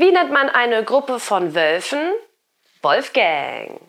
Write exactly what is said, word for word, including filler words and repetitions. Wie nennt man eine Gruppe von Wölfen? Wolfgang.